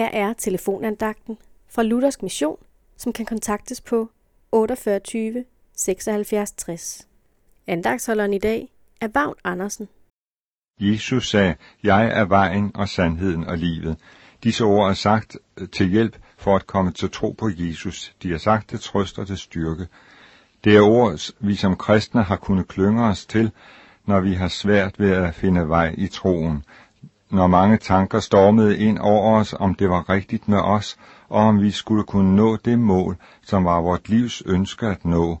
Her er telefonandagten fra Luthersk Mission, som kan kontaktes på 48 76 60. Andagtsholderen i dag er Vagn Andersen. Jesus sagde, jeg er vejen og sandheden og livet. Disse ord er sagt til hjælp for at komme til tro på Jesus. De er sagt til trøst og til styrke. Det er ord, vi som kristne har kunnet klynge os til, når vi har svært ved at finde vej i troen. Når mange tanker stormede ind over os, om det var rigtigt med os, og om vi skulle kunne nå det mål, som var vort livs ønske at nå,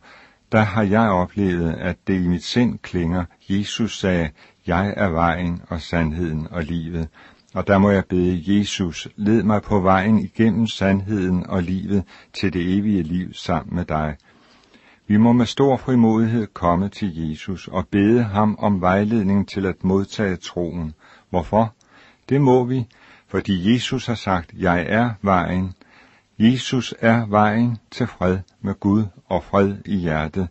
der har jeg oplevet, at det i mit sind klinger. Jesus sagde, jeg er vejen og sandheden og livet. Og der må jeg bede Jesus, led mig på vejen igennem sandheden og livet til det evige liv sammen med dig. Vi må med stor frimodighed komme til Jesus og bede ham om vejledning til at modtage troen. Hvorfor? Det må vi, fordi Jesus har sagt, jeg er vejen. Jesus er vejen til fred med Gud og fred i hjertet.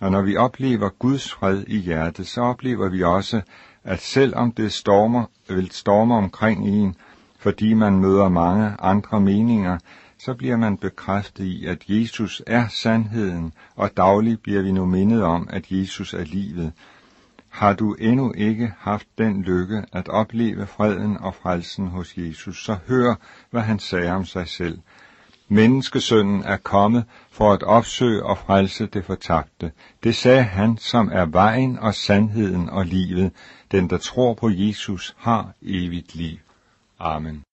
Og når vi oplever Guds fred i hjertet, så oplever vi også, at selvom det vil storme omkring en, fordi man møder mange andre meninger, så bliver man bekræftet i, at Jesus er sandheden, og dagligt bliver vi nu mindet om, at Jesus er livet. Har du endnu ikke haft den lykke at opleve freden og frelsen hos Jesus, så hør, hvad han sagde om sig selv. Menneskesønnen er kommet for at opsøge og frelse det fortabte. Det sagde han, som er vejen og sandheden og livet. Den, der tror på Jesus, har evigt liv. Amen.